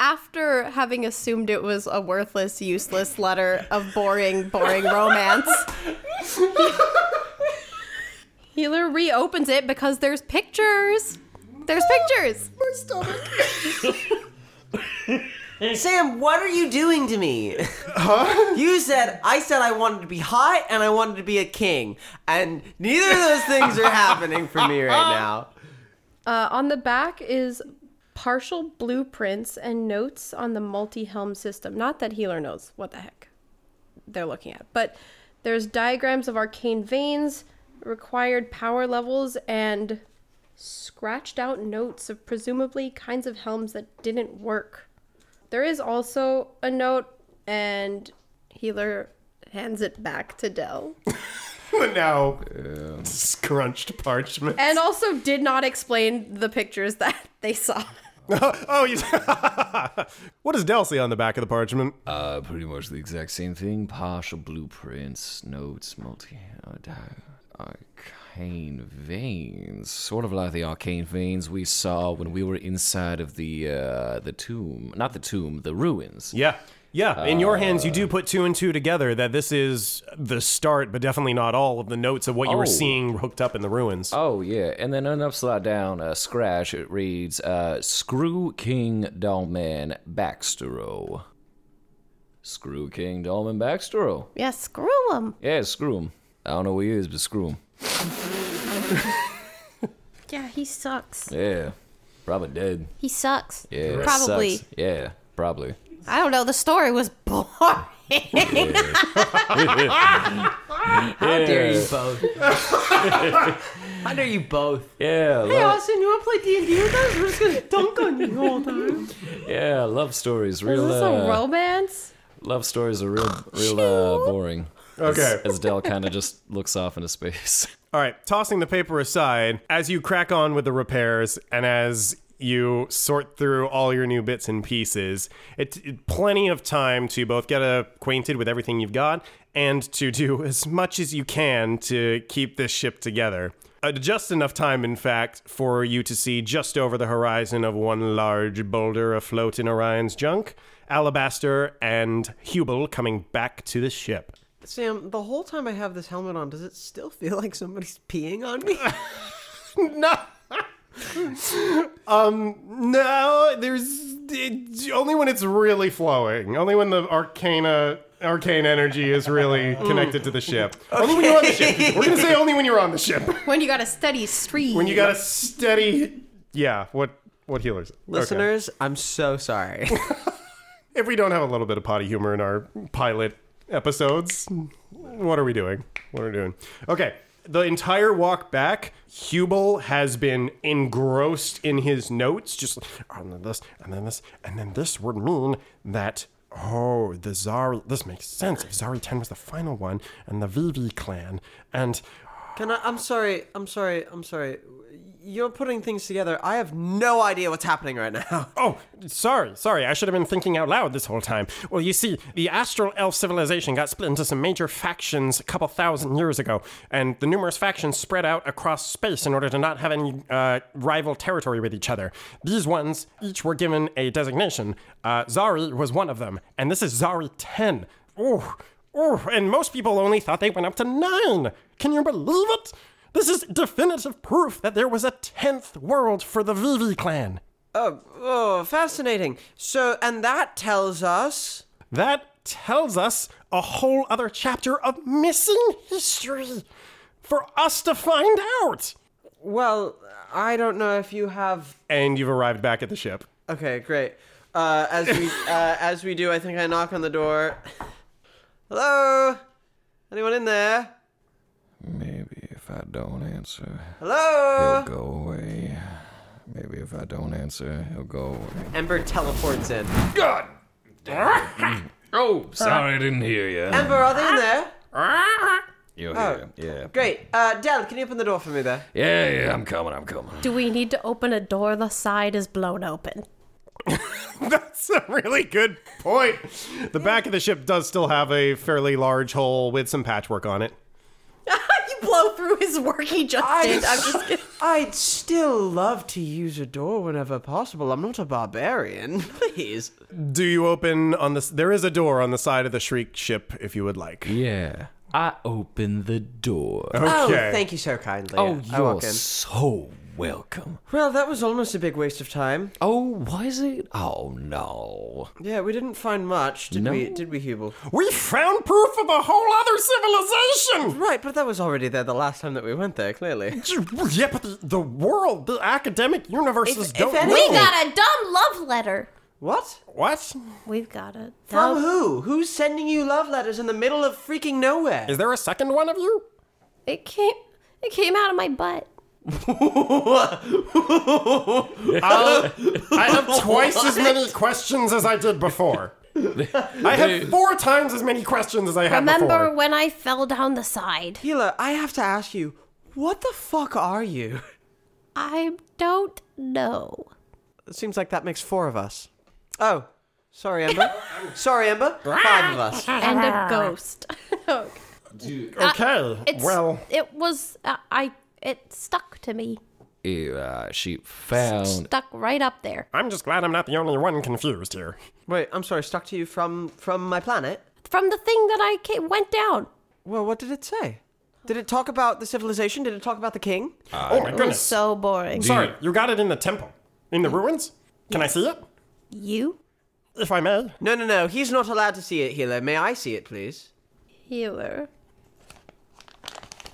after having assumed it was a worthless, useless letter of boring, boring romance, HeeLer reopens it because there's pictures. There's pictures. My stomach. Sam, what are you doing to me? Huh? You said, I said I wanted to be hot and I wanted to be a king. And neither of those things are happening for me right now. Uh, on the back is partial blueprints and notes on the multi-helm system. Not that HeeLer knows what the heck they're looking at. But there's diagrams of arcane veins, required power levels, and scratched out notes of presumably kinds of helms that didn't work. There is also a note, and HeeLer hands it back to Del. Now, yeah. Scrunched parchment. And also did not explain the pictures that they saw. Oh, oh you... What does Del see on the back of the parchment? Uh, pretty much the exact same thing. Partial blueprints, notes, multi... Arcane veins, sort of like the arcane veins we saw when we were inside of the uh, the tomb, not the tomb, the ruins. Yeah, yeah. In uh, your hands, you do put two and two together that this is the start, but definitely not all of the notes of what you oh. were seeing hooked up in the ruins. Oh yeah, and then an upside down uh, scratch. It reads, uh, "Screw King Dolman Baxtero." Screw King Dolman Baxtero. Yeah, screw him. Yeah, screw him. I don't know who he is, but screw him. Yeah, he sucks. Yeah, probably dead. He sucks. Yeah, probably. Sucks. Yeah, probably. I don't know. The story was boring. Yeah. How dare you both? How dare you both? Yeah. Hey, love... Austin, you want to play D and D with us? We're just gonna dunk on you all the time. Yeah, love stories. Real. Is this uh, a romance? Love stories are real, real uh, boring. Okay. As, as Del kind of just looks off into space. All right, tossing the paper aside, as you crack on with the repairs and as you sort through all your new bits and pieces, it's it, plenty of time to both get acquainted with everything you've got and to do as much as you can to keep this ship together. Uh, just enough time, in fact, for you to see just over the horizon of one large boulder afloat in Orion's junk, Alabaster and Hubel coming back to the ship. Sam, the whole time I have this helmet on, does it still feel like somebody's peeing on me? No. um, no, there's... It, only when it's really flowing. Only when the arcana, arcane energy is really connected to the ship. Okay. Only when you're on the ship. We're going to say only when you're on the ship. When you got a steady stream. When you got a steady... Yeah, what, what healers? Listeners, okay. I'm so sorry. If we don't have a little bit of potty humor in our pilot... episodes. What are we doing? What are we doing? Okay. The entire walk back, Hubel has been engrossed in his notes. Just and then this, and then this, and then this would mean that, oh, the Zari, this makes sense. If Zari ten was the final one, and the V V clan, and... Can I, I'm sorry, I'm sorry, I'm sorry. You're putting things together. I have no idea what's happening right now. Oh, sorry, sorry. I should have been thinking out loud this whole time. Well, you see, the Astral Elf civilization got split into some major factions a couple thousand years ago, and the numerous factions spread out across space in order to not have any uh, rival territory with each other. These ones each were given a designation. Uh, Zari was one of them, and this is Zari ten. Ooh. Ooh, and most people only thought they went up to nine. Can you believe it? This is definitive proof that there was a tenth world for the V V clan. Oh, oh, fascinating. So, and that tells us... That tells us a whole other chapter of missing history for us to find out. Well, I don't know if you have... And you've arrived back at the ship. Okay, great. Uh, as we, uh, as we do, I think I knock on the door... Hello? Anyone in there? Maybe if I I don't answer, hello, he'll go away. Maybe if I don't answer, he'll go away. Ember teleports in. God! Oh, sorry, I didn't hear you. Ember, are they in there? You're oh, here, yeah. Great. Uh, Del, can you open the door for me there? Yeah, yeah, I'm coming, I'm coming. Do we need to open a door? The side is blown open. That's a really good point. The back of the ship does still have a fairly large hole with some patchwork on it. You blow through his work he just I'd, did. I'm just kidding. I'd still love to use a door whenever possible. I'm not a barbarian. Please. Do you open on this? There is a door on the side of the Shriek ship if you would like. Yeah. I open the door. Okay. Oh, thank you so kindly. Oh, you're so welcome. Well, that was almost a big waste of time. Oh, was it? Oh, no. Yeah, we didn't find much, did no. we, Did we, Hubel? We found proof of a whole other civilization! Right, but that was already there the last time that we went there, clearly. Yeah, but the, the world, the academic universes if, don't if know. We got a dumb love letter. What? What? We've got it. From dumb. who? Who's sending you love letters in the middle of freaking nowhere? Is there a second one of you? It came, it came out of my butt. uh, I have twice as many questions as I did before. I have four times as many questions as I had Remember before. Remember when I fell down the side? HeeLer, I have to ask you, what the fuck are you? I don't know. It seems like that makes four of us. Oh, sorry, Ember. Sorry, Ember. Five of us. And a ghost. Okay. Dude. Okay. Uh, well, it was. Uh, I. It stuck to me. Ew, uh, she found... St- stuck right up there. I'm just glad I'm not the only one confused here. Wait, I'm sorry, stuck to you from from my planet? From the thing that I came, went down. Well, what did it say? Did it talk about the civilization? Did it talk about the king? Uh, oh my goodness. It was so boring. Sorry, you got it in the temple. In the ruins? Can yes. I see it? You? If I may. No, no, no, he's not allowed to see it, HeeLer. May I see it, please? HeeLer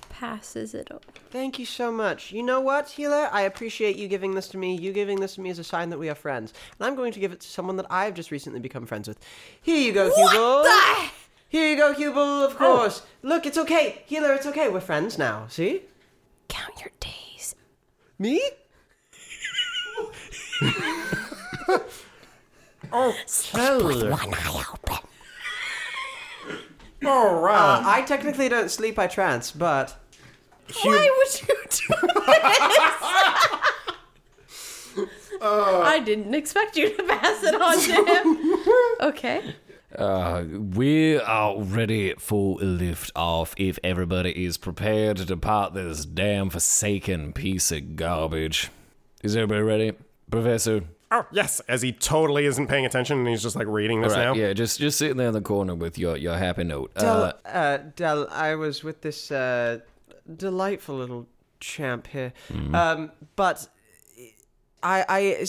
passes it over. Thank you so much. You know what, HeeLer? I appreciate you giving this to me. You giving this to me is a sign that we are friends. And I'm going to give it to someone that I've just recently become friends with. Here you go, what Hubel. The? Here you go, Hubel, of course. Oh. Look, it's okay. HeeLer, it's okay. We're friends now, see? Count your days. Me? Oh, sleep with one eye open. All right. Uh, I technically don't sleep, I trance, but... Hub- Why would you do this? uh, I didn't expect you to pass it on to him. Okay. Uh, we are ready for lift off if everybody is prepared to depart this damn forsaken piece of garbage. Is everybody ready, Professor? Oh, yes, as he totally isn't paying attention and he's just, like, reading this right now. Yeah, just just sitting there in the corner with your, your happy note. Del, uh, uh, Del, I was with this, uh... delightful little champ here. Mm. Um, but I, I,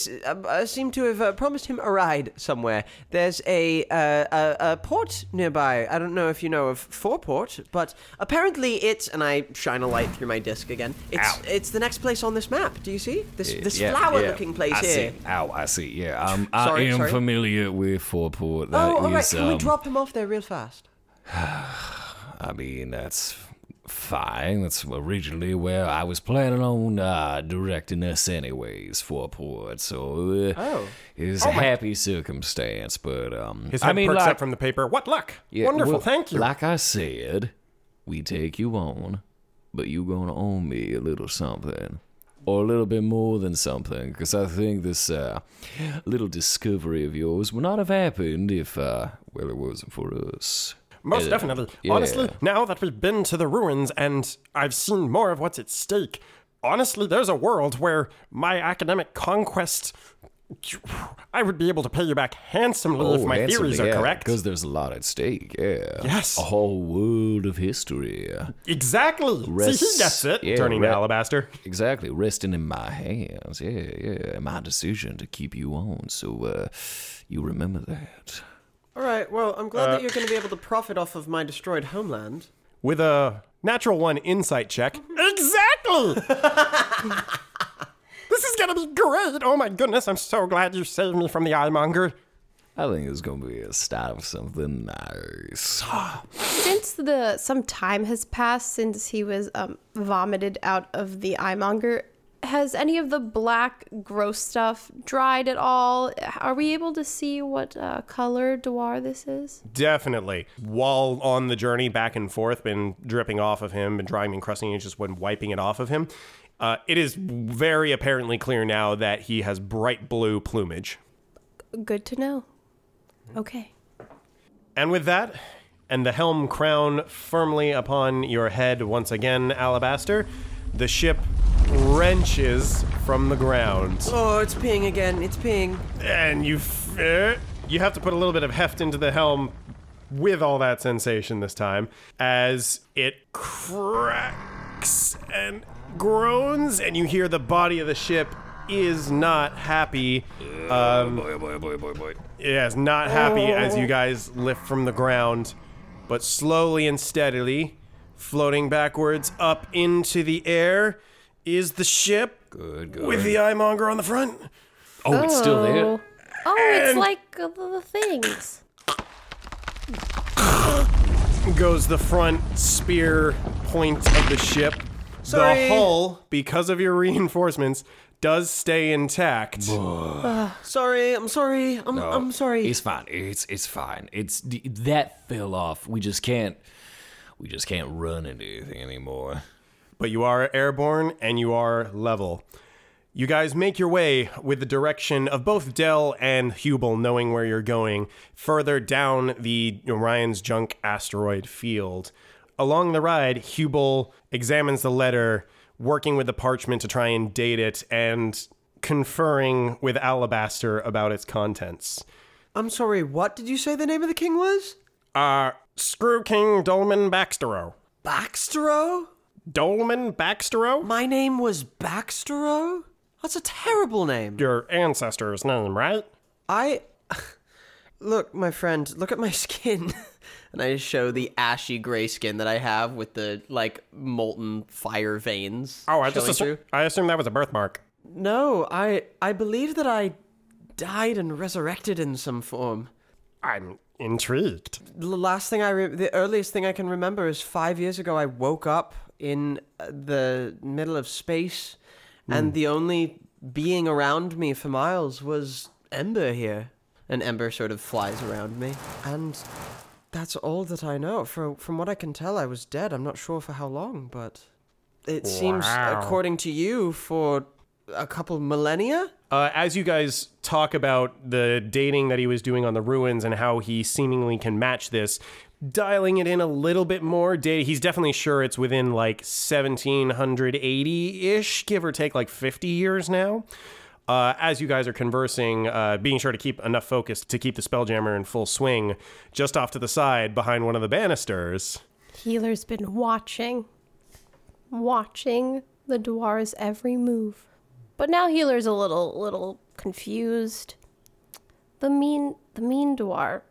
I seem to have uh, promised him a ride somewhere. There's a, uh, a a port nearby. I don't know if you know of Fourport, but apparently it's, and I shine a light through my disc again, it's Ow. it's the next place on this map. Do you see? This uh, this yeah, flower-looking yeah. place I here. See. Ow, I see. Yeah, um, sorry, I am sorry. familiar with Fourport. That oh, all right. Is, Can um... we drop him off there real fast? I mean, that's... fine. That's originally where I was planning on uh, directing us anyways, Fourport. So, uh, oh. it's oh a happy circumstance, but, um... His head I mean, perks like, up from the paper. What luck! Yeah, wonderful, well, thank you. Like I said, we take you on, but you gonna owe me a little something. Or a little bit more than something, because I think this uh, little discovery of yours would not have happened if, uh, well, it wasn't for us. Most uh, definitely. Yeah. Honestly, now that we've been to the ruins and I've seen more of what's at stake, honestly, there's a world where my academic conquest, I would be able to pay you back handsomely oh, if my handsomely, theories are yeah, correct. Because there's a lot at stake, yeah. Yes. A whole world of history. Exactly. Rest, See, he gets it, yeah, turning re- to Alabaster. Exactly. Resting in my hands, yeah, yeah. My decision to keep you on, so uh, you remember that. All right, well, I'm glad uh, that you're going to be able to profit off of my destroyed homeland. With a natural one insight check. Exactly! This is going to be great! Oh my goodness, I'm so glad you saved me from the eyemonger. I think it's going to be a start of something nice. Since the some time has passed since he was um, vomited out of the eyemonger, has any of the black, gross stuff dried at all? Are we able to see what uh, color Dewar this is? Definitely. While on the journey back and forth, been dripping off of him, been drying and crusting, and just when wiping it off of him, uh, it is very apparently clear now that he has bright blue plumage. Good to know. Okay. And with that, and the helm crown firmly upon your head once again, Alabaster, the ship wrenches from the ground. Oh, it's peeing again. It's peeing. And you f- uh, you have to put a little bit of heft into the helm with all that sensation this time as it cracks and groans, and you hear the body of the ship is not happy. Um, boy, boy, boy, boy, boy. Yeah, it's not happy oh. as you guys lift from the ground, but slowly and steadily, floating backwards up into the air, is the ship good, good. with the eyemonger on the front. Oh, oh. it's still there. Oh, and it's like the things. Goes the front spear point of the ship. Sorry. The hull, because of your reinforcements, does stay intact. Uh, sorry, I'm sorry. I'm no, I'm sorry. It's fine. It's it's fine. It's that fell off. We just can't we just can't run into anything anymore. But you are airborne and you are level. You guys make your way with the direction of both Del and Hubel knowing where you're going, further down the Orion's Junk asteroid field. Along the ride, Hubel examines the letter, working with the parchment to try and date it, and conferring with Alabaster about its contents. I'm sorry, what did you say the name of the king was? Uh, Screw King Dolman Baxtero. Baxtero? Dolman Baxtero? My name was Baxtero? That's a terrible name. Your ancestor's name, right? I... Look, my friend, look at my skin. And I just show the ashy gray skin that I have with the, like, molten fire veins. Oh, I just assume, I assume that was a birthmark. No, I I believe that I died and resurrected in some form. I'm intrigued. The last thing I... Re- the earliest thing I can remember is five years ago I woke up in the middle of space, mm. and the only being around me for miles was Ember here. And Ember sort of flies around me, and... That's all that I know. For, from what I can tell, I was dead. I'm not sure for how long, but it wow. seems, according to you, for a couple millennia? Uh, as you guys talk about the dating that he was doing on the ruins and how he seemingly can match this, dialing it in a little bit more, data, he's definitely sure it's within like seventeen eighty-ish, give or take like fifty years now. Uh, as you guys are conversing, uh, being sure to keep enough focus to keep the Spelljammer in full swing, just off to the side behind one of the banisters. HeeLer's been watching, watching the Dwar's every move. But now HeeLer's a little, little confused. The mean, the mean Dwar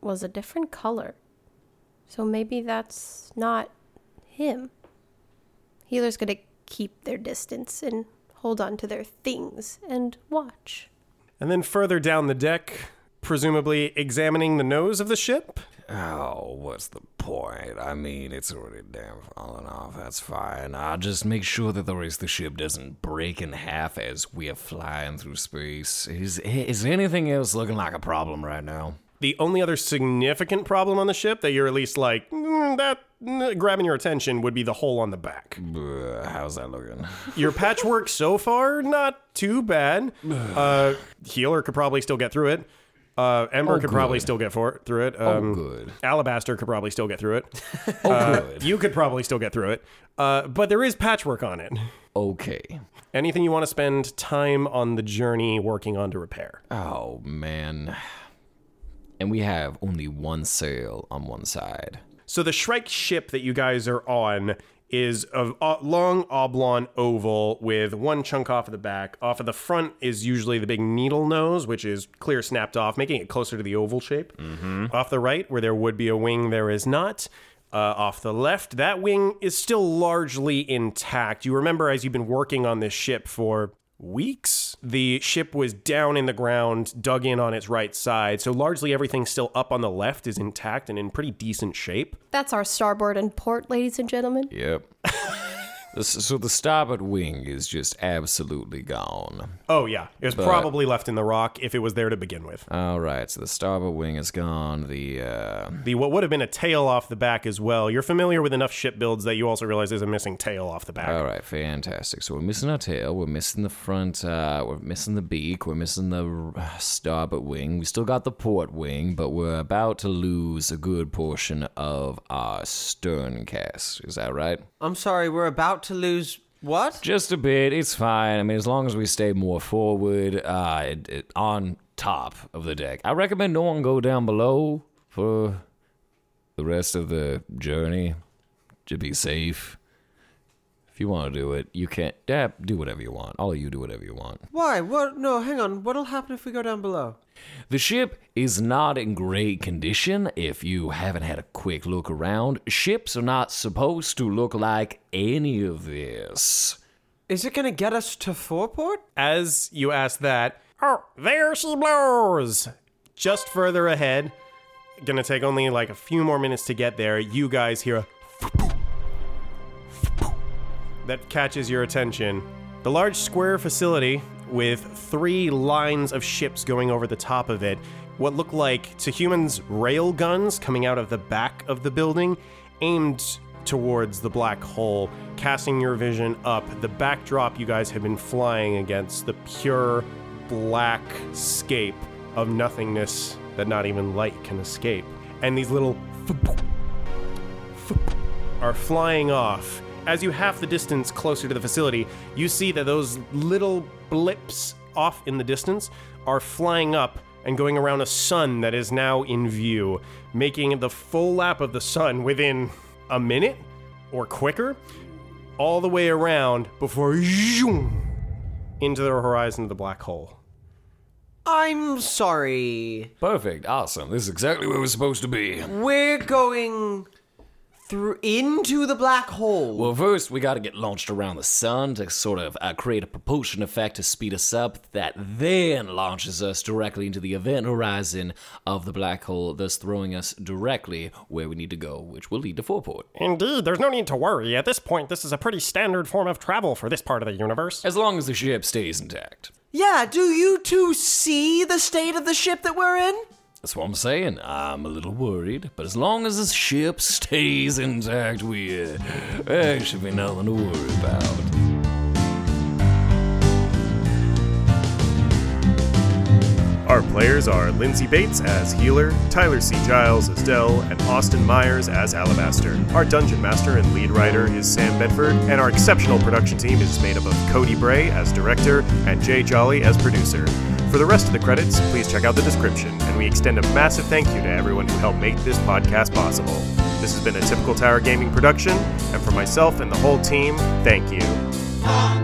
was a different color. So maybe that's not him. HeeLer's going to keep their distance and hold on to their things, and watch. And then further down the deck, presumably examining the nose of the ship? Oh, what's the point? I mean, it's already damn fallen off, that's fine. I'll just make sure that the rest of the ship doesn't break in half as we're flying through space. Is, is anything else looking like a problem right now? The only other significant problem on the ship that you're at least like, mm, that mm, grabbing your attention would be the hole on the back. Uh, how's that looking? Your patchwork so far, not too bad. uh, HeeLer could probably still get through it. Uh, Ember oh, could good. probably still get for- through it. Um, oh, good. Alabaster could probably still get through it. oh, uh, good. You could probably still get through it. Uh, but there is patchwork on it. Okay. Anything you want to spend time on the journey working on to repair? Oh, man. And we have only one sail on one side. So the Shrike ship that you guys are on is a long oblong oval with one chunk off of the back. Off of the front is usually the big needle nose, which is clear snapped off, making it closer to the oval shape. Mm-hmm. Off the right, where there would be a wing, there is not. Uh, off the left, that wing is still largely intact. You remember as you've been working on this ship for... weeks. The ship was down in the ground, dug in on its right side, so largely everything still up on the left is intact and in pretty decent shape. That's our starboard and port, ladies and gentlemen. Yep. So the starboard wing is just absolutely gone. Oh, yeah. It was but, probably left in the rock if it was there to begin with. All right. So the starboard wing is gone. The, uh... the what would have been a tail off the back as well. You're familiar with enough ship builds that you also realize there's a missing tail off the back. All right. Fantastic. So we're missing our tail. We're missing the front. Uh, we're missing the beak. We're missing the starboard wing. We still got the port wing, but we're about to lose a good portion of our stern cast. Is that right? I'm sorry. We're about to... to lose what? Just a bit. It's fine. I mean, as long as we stay more forward, uh, it, it, on top of the deck. I recommend no one go down below for the rest of the journey to be safe. If you want to do it, you can't. Yeah, do whatever you want. All of you do whatever you want. Why? What? No, hang on. What'll happen if we go down below? The ship is not in great condition. If you haven't had a quick look around, ships are not supposed to look like any of this. Is it going to get us to Fourport? As you ask that, oh, there she blows! Just further ahead, going to take only like a few more minutes to get there. You guys hear a... that catches your attention. The large square facility with three lines of ships going over the top of it, what look like, to humans, rail guns coming out of the back of the building, aimed towards the black hole, casting your vision up. The backdrop you guys have been flying against, the pure black scape of nothingness that not even light can escape. And these little are flying off. As you half the distance closer to the facility, you see that those little blips off in the distance are flying up and going around a sun that is now in view, making the full lap of the sun within a minute or quicker, all the way around before into the horizon of the black hole. I'm sorry. Perfect. Awesome. This is exactly where we're supposed to be. We're going... through into the black hole. Well, first, we gotta get launched around the sun to sort of uh, create a propulsion effect to speed us up that then launches us directly into the event horizon of the black hole, thus throwing us directly where we need to go, which will lead to Fourport. Indeed, there's no need to worry. At this point, this is a pretty standard form of travel for this part of the universe. As long as the ship stays intact. Yeah, do you two see the state of the ship that we're in? That's what I'm saying. I'm a little worried, but as long as this ship stays intact, we uh, there should be nothing to worry about. Our players are Lindsay Bates as HeeLer, Tyler C. Jiles as Del, and Austyn Myers as Alabaster. Our Dungeon Master and lead writer is Sam Bedford, and our exceptional production team is made up of Cody Bray as director and J. Jolley as producer. For the rest of the credits, please check out the description, and we extend a massive thank you to everyone who helped make this podcast possible. This has been a Typical Tower Gaming production, and for myself and the whole team, thank you. Alabaster.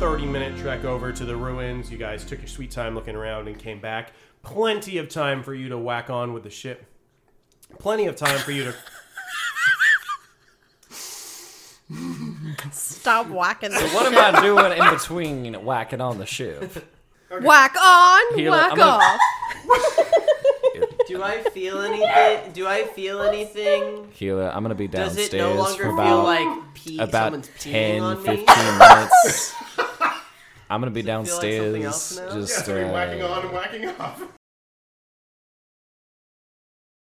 thirty minute trek over to the ruins. You guys took your sweet time looking around and came back. Plenty of time for you to whack on with the ship. Plenty of time for you to... Stop whacking the so ship. What am I doing in between whacking on the ship? Okay. Whack on, Healer, whack I'm off. Gonna... Do I feel anything? Do I feel anything? Healer, I'm going to be downstairs Does it no longer for about, feel like pee, about ten, fifteen minutes. I'm going to be downstairs, like just yeah, uh, whacking on and whacking off.